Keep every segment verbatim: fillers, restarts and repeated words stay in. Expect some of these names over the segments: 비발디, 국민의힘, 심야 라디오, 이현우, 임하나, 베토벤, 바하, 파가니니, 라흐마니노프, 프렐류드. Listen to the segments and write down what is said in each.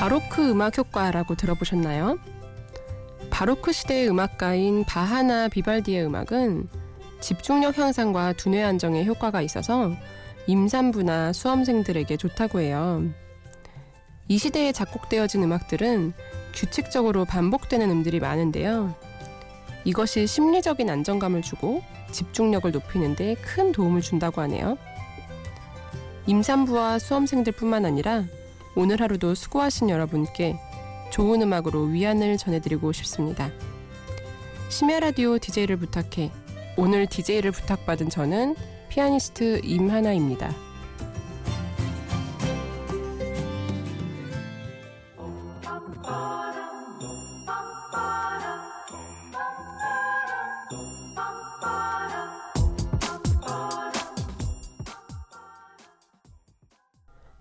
바로크 음악 효과라고 들어보셨나요? 바로크 시대의 음악가인 바하나 비발디의 음악은 집중력 향상과 두뇌 안정에 효과가 있어서 임산부나 수험생들에게 좋다고 해요. 이 시대에 작곡되어진 음악들은 규칙적으로 반복되는 음들이 많은데요. 이것이 심리적인 안정감을 주고 집중력을 높이는 데 큰 도움을 준다고 하네요. 임산부와 수험생들뿐만 아니라 오늘 하루도 수고하신 여러분께 좋은 음악으로 위안을 전해드리고 싶습니다. 심야 라디오 디제이를 부탁해. 오늘 디제이를 부탁받은 저는 피아니스트 임하나입니다.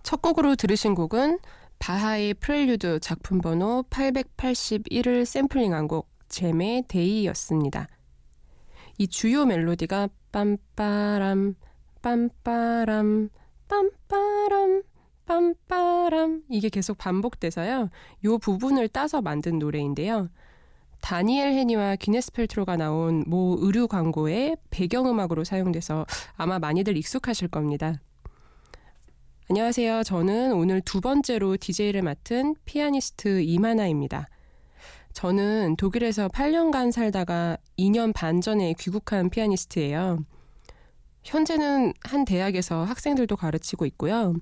첫 곡으로 들으신 곡은 바하의 프렐류드 작품 번호 팔백팔십일을 샘플링한 곡 잼의 데이였습니다. 이 주요 멜로디가 빰빠람 빰빠람 빰빠람 빰빠람 이게 계속 반복돼서요. 이 부분을 따서 만든 노래인데요. 다니엘 헤니와 기네스 펠트로가 나온 모 의류 광고의 배경음악으로 사용돼서 아마 많이들 익숙하실 겁니다. 안녕하세요. 저는 오늘 두 번째로 디제이를 맡은 피아니스트 임하나입니다. 저는 독일에서 팔 년간 살다가 이 년 반 전에 귀국한 피아니스트예요. 현재는 한 대학에서 학생들도 가르치고 있고요.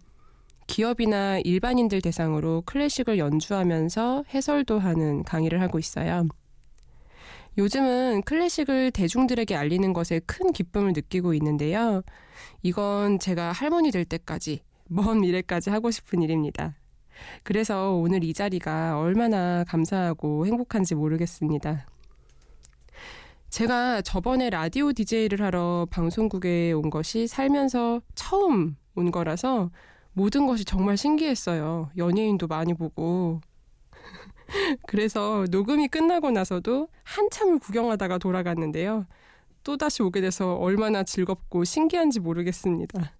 기업이나 일반인들 대상으로 클래식을 연주하면서 해설도 하는 강의를 하고 있어요. 요즘은 클래식을 대중들에게 알리는 것에 큰 기쁨을 느끼고 있는데요. 이건 제가 할머니 될 때까지 먼 미래까지 하고 싶은 일입니다. 그래서 오늘 이 자리가 얼마나 감사하고 행복한지 모르겠습니다. 제가 저번에 라디오 디제이를 하러 방송국에 온 것이 살면서 처음 온 거라서 모든 것이 정말 신기했어요. 연예인도 많이 보고. 그래서 녹음이 끝나고 나서도 한참을 구경하다가 돌아갔는데요. 또다시 오게 돼서 얼마나 즐겁고 신기한지 모르겠습니다.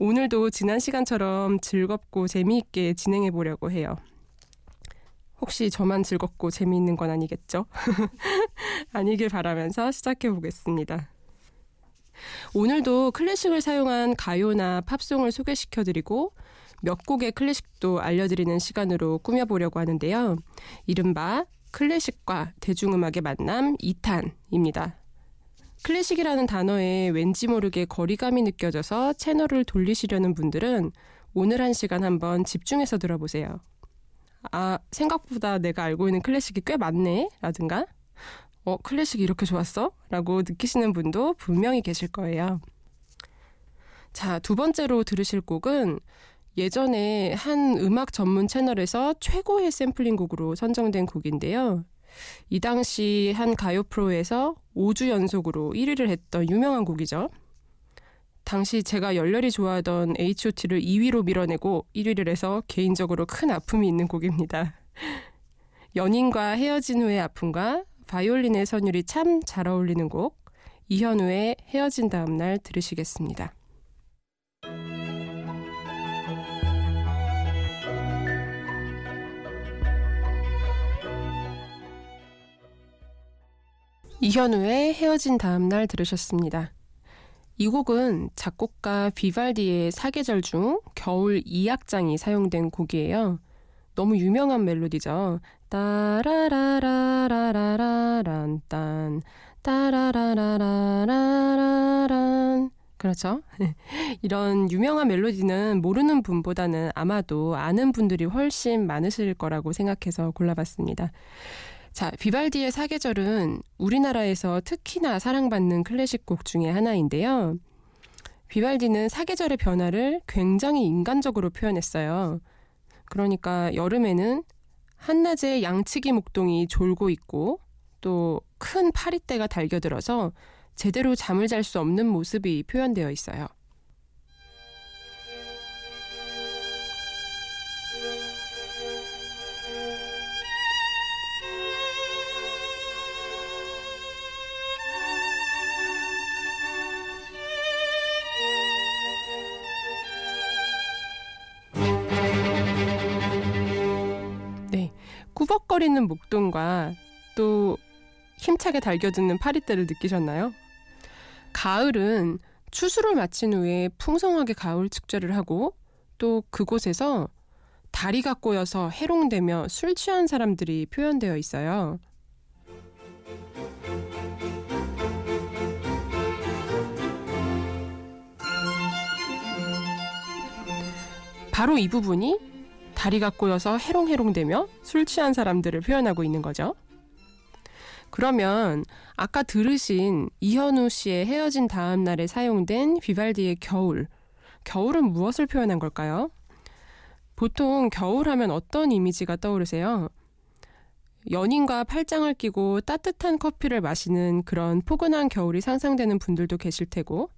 오늘도 지난 시간처럼 즐겁고 재미있게 진행해 보려고 해요. 혹시 저만 즐겁고 재미있는 건 아니겠죠? 아니길 바라면서 시작해 보겠습니다. 오늘도 클래식을 사용한 가요나 팝송을 소개시켜 드리고 몇 곡의 클래식도 알려드리는 시간으로 꾸며보려고 하는데요. 이른바 클래식과 대중음악의 만남 이 탄입니다. 클래식이라는 단어에 왠지 모르게 거리감이 느껴져서 채널을 돌리시려는 분들은 오늘 한 시간 한번 집중해서 들어보세요. 아, 생각보다 내가 알고 있는 클래식이 꽤 많네? 라든가 어, 클래식이 이렇게 좋았어? 라고 느끼시는 분도 분명히 계실 거예요. 자, 두 번째로 들으실 곡은 예전에 한 음악 전문 채널에서 최고의 샘플링 곡으로 선정된 곡인데요. 이 당시 한 가요 프로에서 오 주 연속으로 일 위를 했던 유명한 곡이죠. 당시 제가 열렬히 좋아하던 에이치 오 티를 이 위로 밀어내고 일 위를 해서 개인적으로 큰 아픔이 있는 곡입니다. 연인과 헤어진 후의 아픔과 바이올린의 선율이 참 잘 어울리는 곡, 이현우의 헤어진 다음 날 들으시겠습니다. 이현우의 헤어진 다음 날 들으셨습니다. 이 곡은 작곡가 비발디의 사계절 중 겨울 이 악장이 사용된 곡이에요. 너무 유명한 멜로디죠. 따라라라라라란 딴 따라라라라라란 그렇죠? 이런 유명한 멜로디는 모르는 분보다는 아마도 아는 분들이 훨씬 많으실 거라고 생각해서 골라봤습니다. 자, 비발디의 사계절은 우리나라에서 특히나 사랑받는 클래식 곡 중에 하나인데요. 비발디는 사계절의 변화를 굉장히 인간적으로 표현했어요. 그러니까 여름에는 한낮에 양치기 목동이 졸고 있고 또 큰 파리떼가 달겨들어서 제대로 잠을 잘 수 없는 모습이 표현되어 있어요. 펄럭거리는 목동과 또 힘차게 달겨드는 파리떼를 느끼셨나요? 가을은 추수를 마친 후에 풍성하게 가을 축제를 하고 또 그곳에서 다리가 꼬여서 해롱되며 술 취한 사람들이 표현되어 있어요. 바로 이 부분이 다리가 꼬여서 해롱해롱되며 술 취한 사람들을 표현하고 있는 거죠. 그러면 아까 들으신 이현우 씨의 헤어진 다음 날에 사용된 비발디의 겨울. 겨울은 무엇을 표현한 걸까요? 보통 겨울 하면 어떤 이미지가 떠오르세요? 연인과 팔짱을 끼고 따뜻한 커피를 마시는 그런 포근한 겨울이 상상되는 분들도 계실 테고,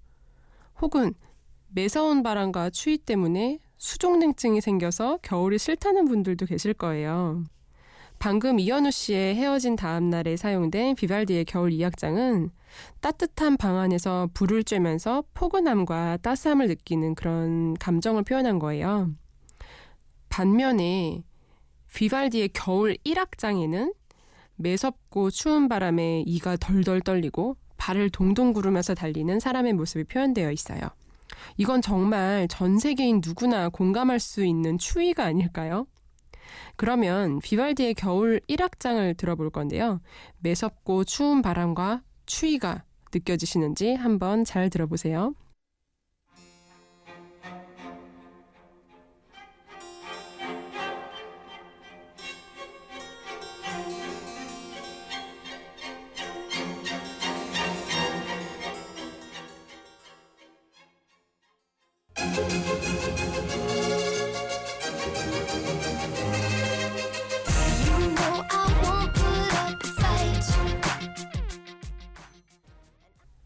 혹은 매서운 바람과 추위 때문에 수족냉증이 생겨서 겨울이 싫다는 분들도 계실 거예요. 방금 이현우 씨의 헤어진 다음 날에 사용된 비발디의 겨울 이 악장은 따뜻한 방 안에서 불을 쬐면서 포근함과 따스함을 느끼는 그런 감정을 표현한 거예요. 반면에 비발디의 겨울 일 악장에는 매섭고 추운 바람에 이가 덜덜 떨리고 발을 동동 구르면서 달리는 사람의 모습이 표현되어 있어요. 이건 정말 전 세계인 누구나 공감할 수 있는 추위가 아닐까요? 그러면 비발디의 겨울 일 악장을 들어볼 건데요. 매섭고 추운 바람과 추위가 느껴지시는지 한번 잘 들어보세요.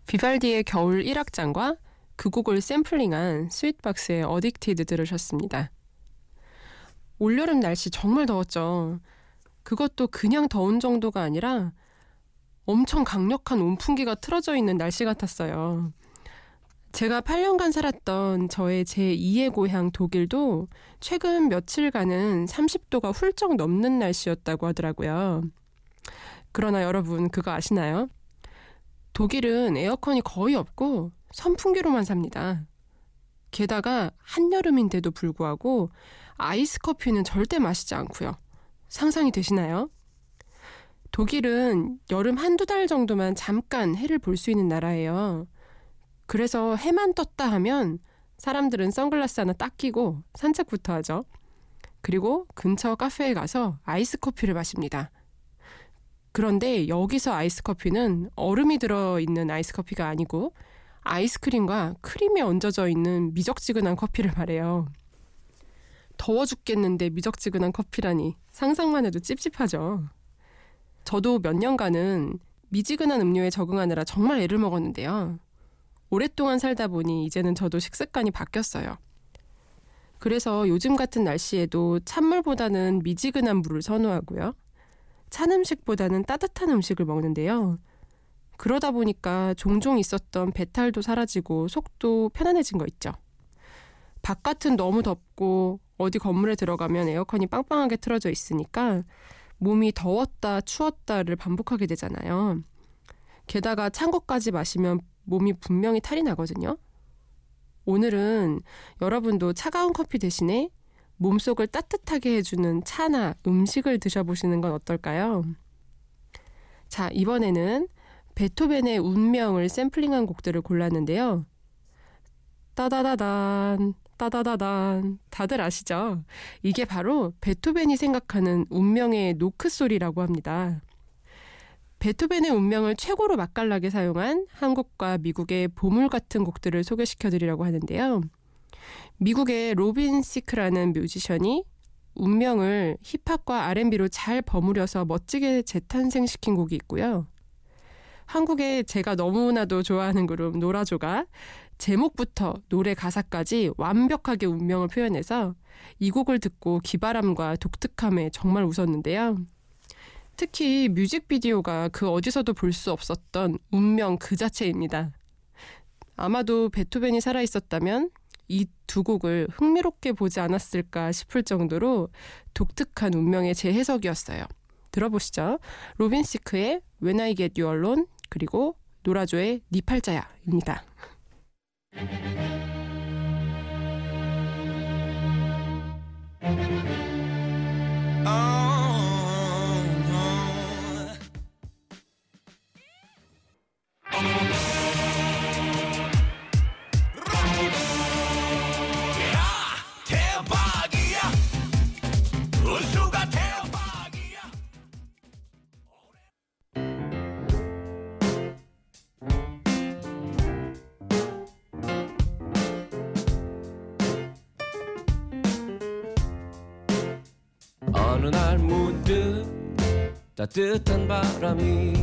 비발디의 겨울 일 악장과 그 곡을 샘플링한 스윗박스의 어딕티드 들으셨습니다. 올여름 날씨 정말 더웠죠. 그것도 그냥 더운 정도가 아니라 엄청 강력한 온풍기가 틀어져 있는 날씨 같았어요. 제가 팔 년간 살았던 저의 제이의 고향 독일도 최근 며칠간은 삼십 도가 훌쩍 넘는 날씨였다고 하더라고요. 그러나 여러분 그거 아시나요? 독일은 에어컨이 거의 없고 선풍기로만 삽니다. 게다가 한여름인데도 불구하고 아이스 커피는 절대 마시지 않고요. 상상이 되시나요? 독일은 여름 한두 달 정도만 잠깐 해를 볼 수 있는 나라예요. 그래서 해만 떴다 하면 사람들은 선글라스 하나 딱 끼고 산책부터 하죠. 그리고 근처 카페에 가서 아이스 커피를 마십니다. 그런데 여기서 아이스 커피는 얼음이 들어있는 아이스 커피가 아니고 아이스크림과 크림이 얹어져 있는 미적지근한 커피를 말해요. 더워 죽겠는데 미적지근한 커피라니 상상만 해도 찝찝하죠. 저도 몇 년간은 미지근한 음료에 적응하느라 정말 애를 먹었는데요. 오랫동안 살다 보니 이제는 저도 식습관이 바뀌었어요. 그래서 요즘 같은 날씨에도 찬물보다는 미지근한 물을 선호하고요. 찬 음식보다는 따뜻한 음식을 먹는데요. 그러다 보니까 종종 있었던 배탈도 사라지고 속도 편안해진 거 있죠. 바깥은 너무 덥고 어디 건물에 들어가면 에어컨이 빵빵하게 틀어져 있으니까 몸이 더웠다 추웠다를 반복하게 되잖아요. 게다가 찬 것까지 마시면 몸이 분명히 탈이 나거든요. 오늘은 여러분도 차가운 커피 대신에 몸속을 따뜻하게 해주는 차나 음식을 드셔보시는 건 어떨까요? 자, 이번에는 베토벤의 운명을 샘플링한 곡들을 골랐는데요. 따다다단, 따다다단, 다들 아시죠? 이게 바로 베토벤이 생각하는 운명의 노크 소리라고 합니다. 베토벤의 운명을 최고로 맛깔나게 사용한 한국과 미국의 보물 같은 곡들을 소개시켜드리려고 하는데요. 미국의 로빈 시크라는 뮤지션이 운명을 힙합과 알앤비로 잘 버무려서 멋지게 재탄생시킨 곡이 있고요. 한국의 제가 너무나도 좋아하는 그룹 노라조가 제목부터 노래 가사까지 완벽하게 운명을 표현해서 이 곡을 듣고 기발함과 독특함에 정말 웃었는데요. 특히 뮤직비디오가 그 어디서도 볼 수 없었던 운명 그 자체입니다. 아마도 베토벤이 살아있었다면 이 두 곡을 흥미롭게 보지 않았을까 싶을 정도로 독특한 운명의 재해석이었어요. 들어보시죠. 로빈 시크의 When I Get You Alone, 그리고 노라조의 네 팔자야입니다. 어느 날 문득 따뜻한 바람이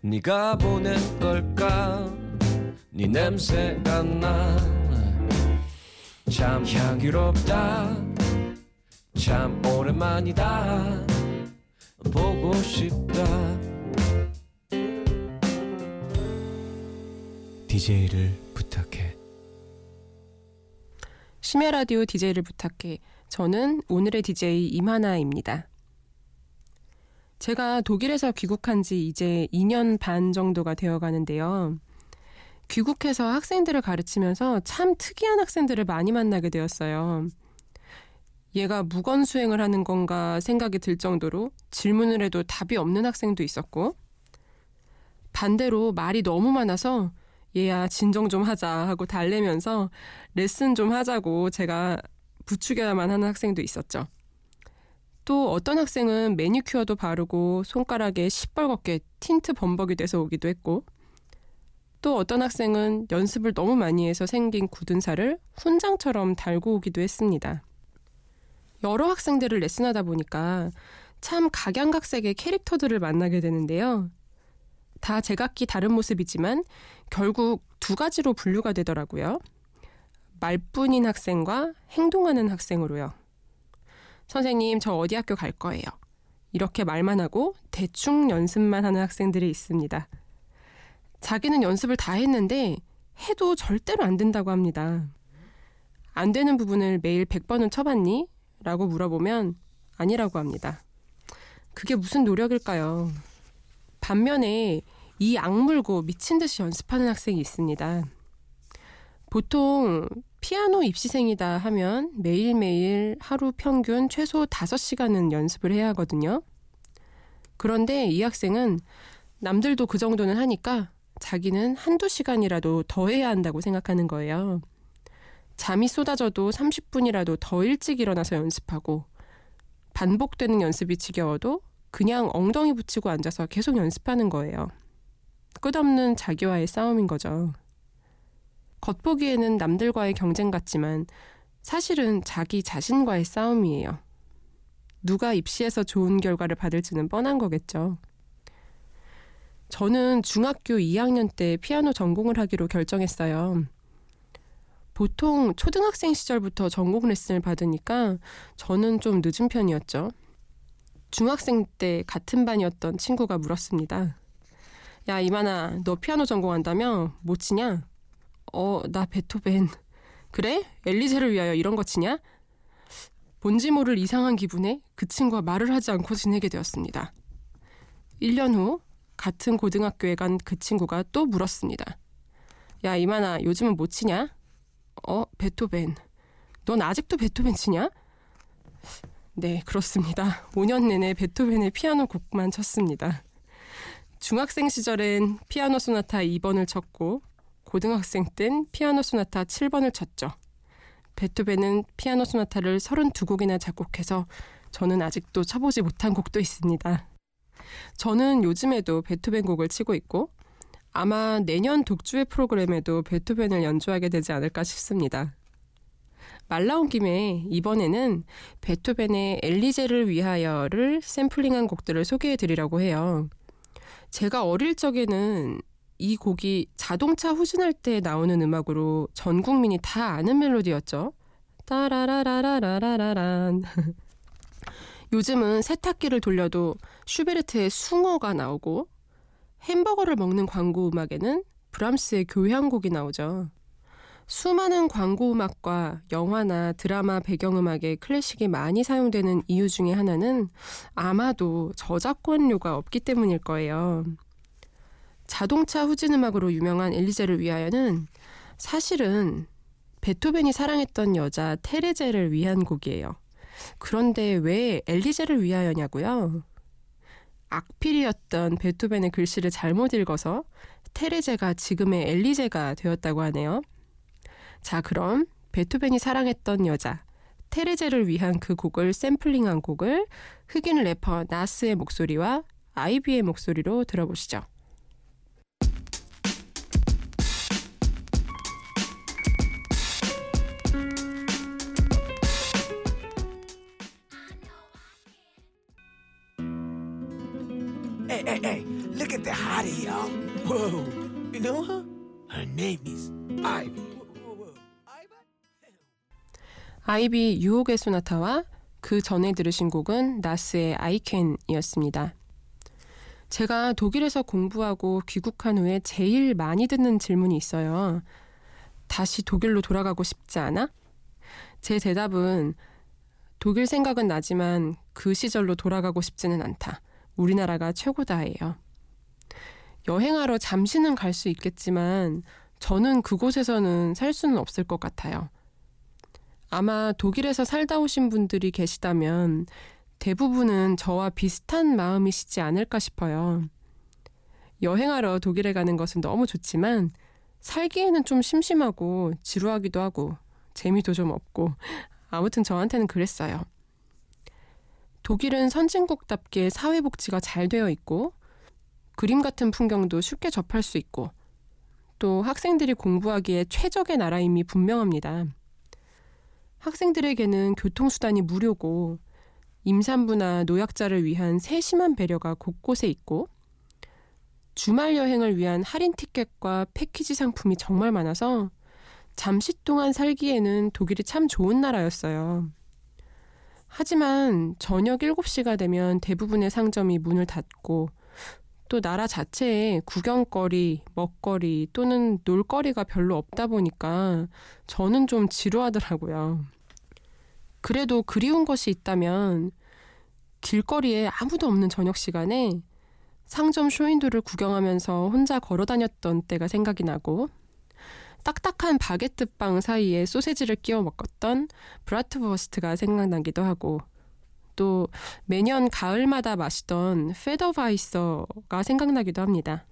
네가 보낸 걸까. 네 냄새가 나 참 향기롭다. 참 오랜만이다. 보고 싶다. 디제이를 부탁해. 심야 라디오 디제이를 부탁해. 저는 오늘의 디제이 임하나입니다. 제가 독일에서 귀국한 지 이제 이 년 반 정도가 되어가는데요. 귀국해서 학생들을 가르치면서 참 특이한 학생들을 많이 만나게 되었어요. 얘가 무건수행을 하는 건가 생각이 들 정도로 질문을 해도 답이 없는 학생도 있었고, 반대로 말이 너무 많아서 얘야 진정 좀 하자 하고 달래면서 레슨 좀 하자고 제가 부추겨야만 하는 학생도 있었죠. 또 어떤 학생은 매니큐어도 바르고 손가락에 시뻘겋게 틴트 범벅이 돼서 오기도 했고, 또 어떤 학생은 연습을 너무 많이 해서 생긴 굳은 살을 훈장처럼 달고 오기도 했습니다. 여러 학생들을 레슨하다 보니까 참 각양각색의 캐릭터들을 만나게 되는데요. 다 제각기 다른 모습이지만 결국 두 가지로 분류가 되더라고요. 말뿐인 학생과 행동하는 학생으로요. 선생님, 저 어디 학교 갈 거예요. 이렇게 말만 하고 대충 연습만 하는 학생들이 있습니다. 자기는 연습을 다 했는데 해도 절대로 안 된다고 합니다. 안 되는 부분을 매일 백 번은 쳐봤니? 라고 물어보면 아니라고 합니다. 그게 무슨 노력일까요? 반면에 이 악물고 미친 듯이 연습하는 학생이 있습니다. 보통 피아노 입시생이다 하면 매일매일 하루 평균 최소 다섯 시간은 연습을 해야 하거든요. 그런데 이 학생은 남들도 그 정도는 하니까 자기는 한두 시간이라도 더 해야 한다고 생각하는 거예요. 잠이 쏟아져도 삼십 분이라도 더 일찍 일어나서 연습하고, 반복되는 연습이 지겨워도 그냥 엉덩이 붙이고 앉아서 계속 연습하는 거예요. 끝없는 자기와의 싸움인 거죠. 겉보기에는 남들과의 경쟁 같지만 사실은 자기 자신과의 싸움이에요. 누가 입시에서 좋은 결과를 받을지는 뻔한 거겠죠. 저는 중학교 이 학년 때 피아노 전공을 하기로 결정했어요. 보통 초등학생 시절부터 전공 레슨을 받으니까 저는 좀 늦은 편이었죠. 중학생 때 같은 반이었던 친구가 물었습니다. 야, 이만아, 너 피아노 전공한다며? 뭐 치냐? 어, 나 베토벤. 그래? 엘리제를 위하여 이런 거 치냐? 뭔지 모를 이상한 기분에 그 친구와 말을 하지 않고 지내게 되었습니다. 일 년 후 같은 고등학교에 간 그 친구가 또 물었습니다. 야, 이만아, 요즘은 뭐 치냐? 어, 베토벤. 넌 아직도 베토벤 치냐? 네, 그렇습니다. 오 년 내내 베토벤의 피아노 곡만 쳤습니다. 중학생 시절엔 피아노 소나타 이 번을 쳤고, 고등학생 땐 피아노 소나타 칠 번을 쳤죠. 베토벤은 피아노 소나타를 서른두 곡이나 작곡해서 저는 아직도 쳐보지 못한 곡도 있습니다. 저는 요즘에도 베토벤 곡을 치고 있고, 아마 내년 독주회 프로그램에도 베토벤을 연주하게 되지 않을까 싶습니다. 말 나온 김에 이번에는 베토벤의 엘리제를 위하여를 샘플링한 곡들을 소개해드리려고 해요. 제가 어릴 적에는 이 곡이 자동차 후진할 때 나오는 음악으로 전 국민이 다 아는 멜로디였죠. 따라라라라라라란. 요즘은 세탁기를 돌려도 슈베르트의 숭어가 나오고, 햄버거를 먹는 광고 음악에는 브람스의 교향곡이 나오죠. 수많은 광고 음악과 영화나 드라마 배경음악에 클래식이 많이 사용되는 이유 중에 하나는 아마도 저작권료가 없기 때문일 거예요. 자동차 후진음악으로 유명한 엘리제를 위하여는 사실은 베토벤이 사랑했던 여자 테레제를 위한 곡이에요. 그런데 왜 엘리제를 위하여냐고요? 악필이었던 베토벤의 글씨를 잘못 읽어서 테레제가 지금의 엘리제가 되었다고 하네요. 자, 그럼 베토벤이 사랑했던 여자 테레제를 위한 그 곡을 샘플링한 곡을 흑인 래퍼 나스의 목소리와 아이비의 목소리로 들어보시죠. Hey, hey, hey, look at the hottie, y'all. Whoa, you know her? Her name is Ivy. 아이비 유혹의 소나타와 그 전에 들으신 곡은 나스의 I Can이었습니다. 제가 독일에서 공부하고 귀국한 후에 제일 많이 듣는 질문이 있어요. 다시 독일로 돌아가고 싶지 않아? 제 대답은 독일 생각은 나지만 그 시절로 돌아가고 싶지는 않다. 우리나라가 최고다예요. 여행하러 잠시는 갈 수 있겠지만 저는 그곳에서는 살 수는 없을 것 같아요. 아마 독일에서 살다 오신 분들이 계시다면 대부분은 저와 비슷한 마음이시지 않을까 싶어요. 여행하러 독일에 가는 것은 너무 좋지만 살기에는 좀 심심하고 지루하기도 하고 재미도 좀 없고 아무튼 저한테는 그랬어요. 독일은 선진국답게 사회복지가 잘 되어 있고 그림 같은 풍경도 쉽게 접할 수 있고 또 학생들이 공부하기에 최적의 나라임이 분명합니다. 학생들에게는 교통수단이 무료고 임산부나 노약자를 위한 세심한 배려가 곳곳에 있고 주말 여행을 위한 할인 티켓과 패키지 상품이 정말 많아서 잠시 동안 살기에는 독일이 참 좋은 나라였어요. 하지만 저녁 일곱 시가 되면 대부분의 상점이 문을 닫고 또 나라 자체에 구경거리, 먹거리 또는 놀거리가 별로 없다 보니까 저는 좀 지루하더라고요. 그래도 그리운 것이 있다면 길거리에 아무도 없는 저녁 시간에 상점 쇼윈도를 구경하면서 혼자 걸어 다녔던 때가 생각이 나고 딱딱한 바게트빵 사이에 소세지를 끼워 먹었던 브라트버스트가 생각나기도 하고 또 매년 가을마다 마시던 페더바이서가 생각나기도 합니다.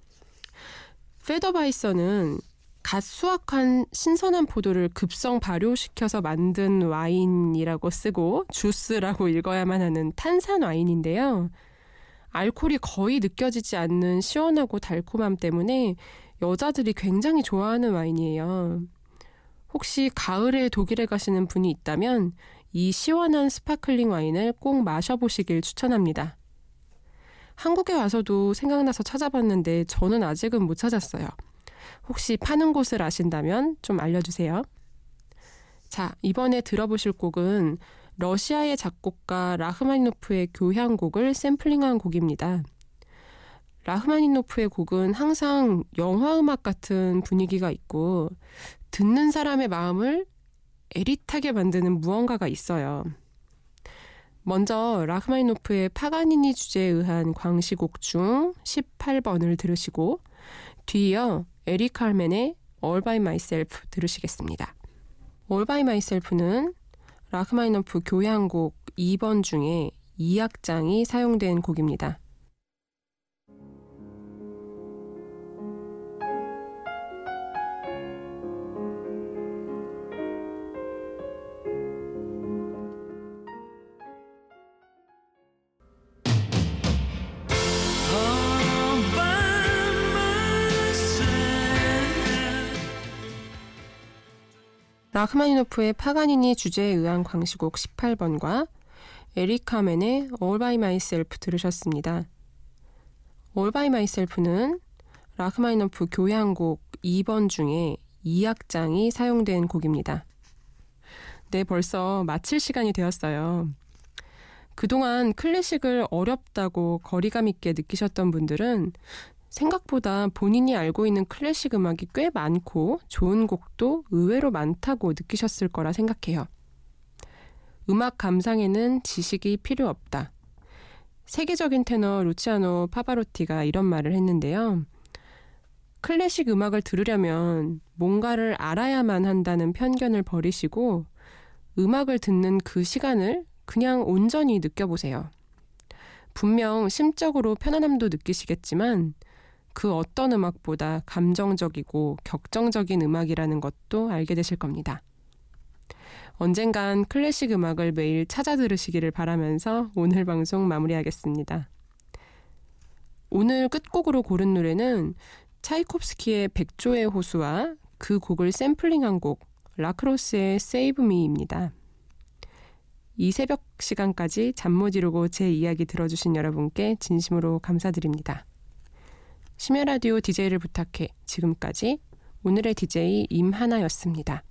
페더바이서는 갓 수확한 신선한 포도를 급성 발효시켜서 만든 와인이라고 쓰고 주스라고 읽어야만 하는 탄산 와인인데요. 알코올이 거의 느껴지지 않는 시원하고 달콤함 때문에 여자들이 굉장히 좋아하는 와인이에요. 혹시 가을에 독일에 가시는 분이 있다면 이 시원한 스파클링 와인을 꼭 마셔보시길 추천합니다. 한국에 와서도 생각나서 찾아봤는데 저는 아직은 못 찾았어요. 혹시 파는 곳을 아신다면 좀 알려주세요. 자, 이번에 들어보실 곡은 러시아의 작곡가 라흐마니노프의 교향곡을 샘플링한 곡입니다. 라흐마니노프의 곡은 항상 영화음악 같은 분위기가 있고 듣는 사람의 마음을 애릿하게 만드는 무언가가 있어요. 먼저 라흐마니노프의 파가니니 주제에 의한 광시곡 중 십팔 번을 들으시고 뒤이어 에릭 칼맨의 All by Myself 들으시겠습니다. All by Myself는 라흐마니노프 교향곡 이 번 중에 이 악장이 사용된 곡입니다. 라흐마니노프의 파가니니 주제에 의한 광시곡 십팔 번과 에릭 카멘의 All by Myself 들으셨습니다. All by Myself는 라흐마니노프 교향곡 이 번 중에 이 악장이 사용된 곡입니다. 네, 벌써 마칠 시간이 되었어요. 그동안 클래식을 어렵다고 거리감 있게 느끼셨던 분들은 생각보다 본인이 알고 있는 클래식 음악이 꽤 많고 좋은 곡도 의외로 많다고 느끼셨을 거라 생각해요. 음악 감상에는 지식이 필요 없다. 세계적인 테너 루치아노 파바로티가 이런 말을 했는데요. 클래식 음악을 들으려면 뭔가를 알아야만 한다는 편견을 버리시고 음악을 듣는 그 시간을 그냥 온전히 느껴보세요. 분명 심적으로 편안함도 느끼시겠지만 그 어떤 음악보다 감정적이고 격정적인 음악이라는 것도 알게 되실 겁니다. 언젠간 클래식 음악을 매일 찾아 들으시기를 바라면서 오늘 방송 마무리하겠습니다. 오늘 끝곡으로 고른 노래는 차이콥스키의 백조의 호수와 그 곡을 샘플링한 곡 라크로스의 Save Me입니다. 이 새벽 시간까지 잠 못 이루고 제 이야기 들어주신 여러분께 진심으로 감사드립니다. 심야 라디오 디제이를 부탁해 지금까지 오늘의 디제이 임하나였습니다.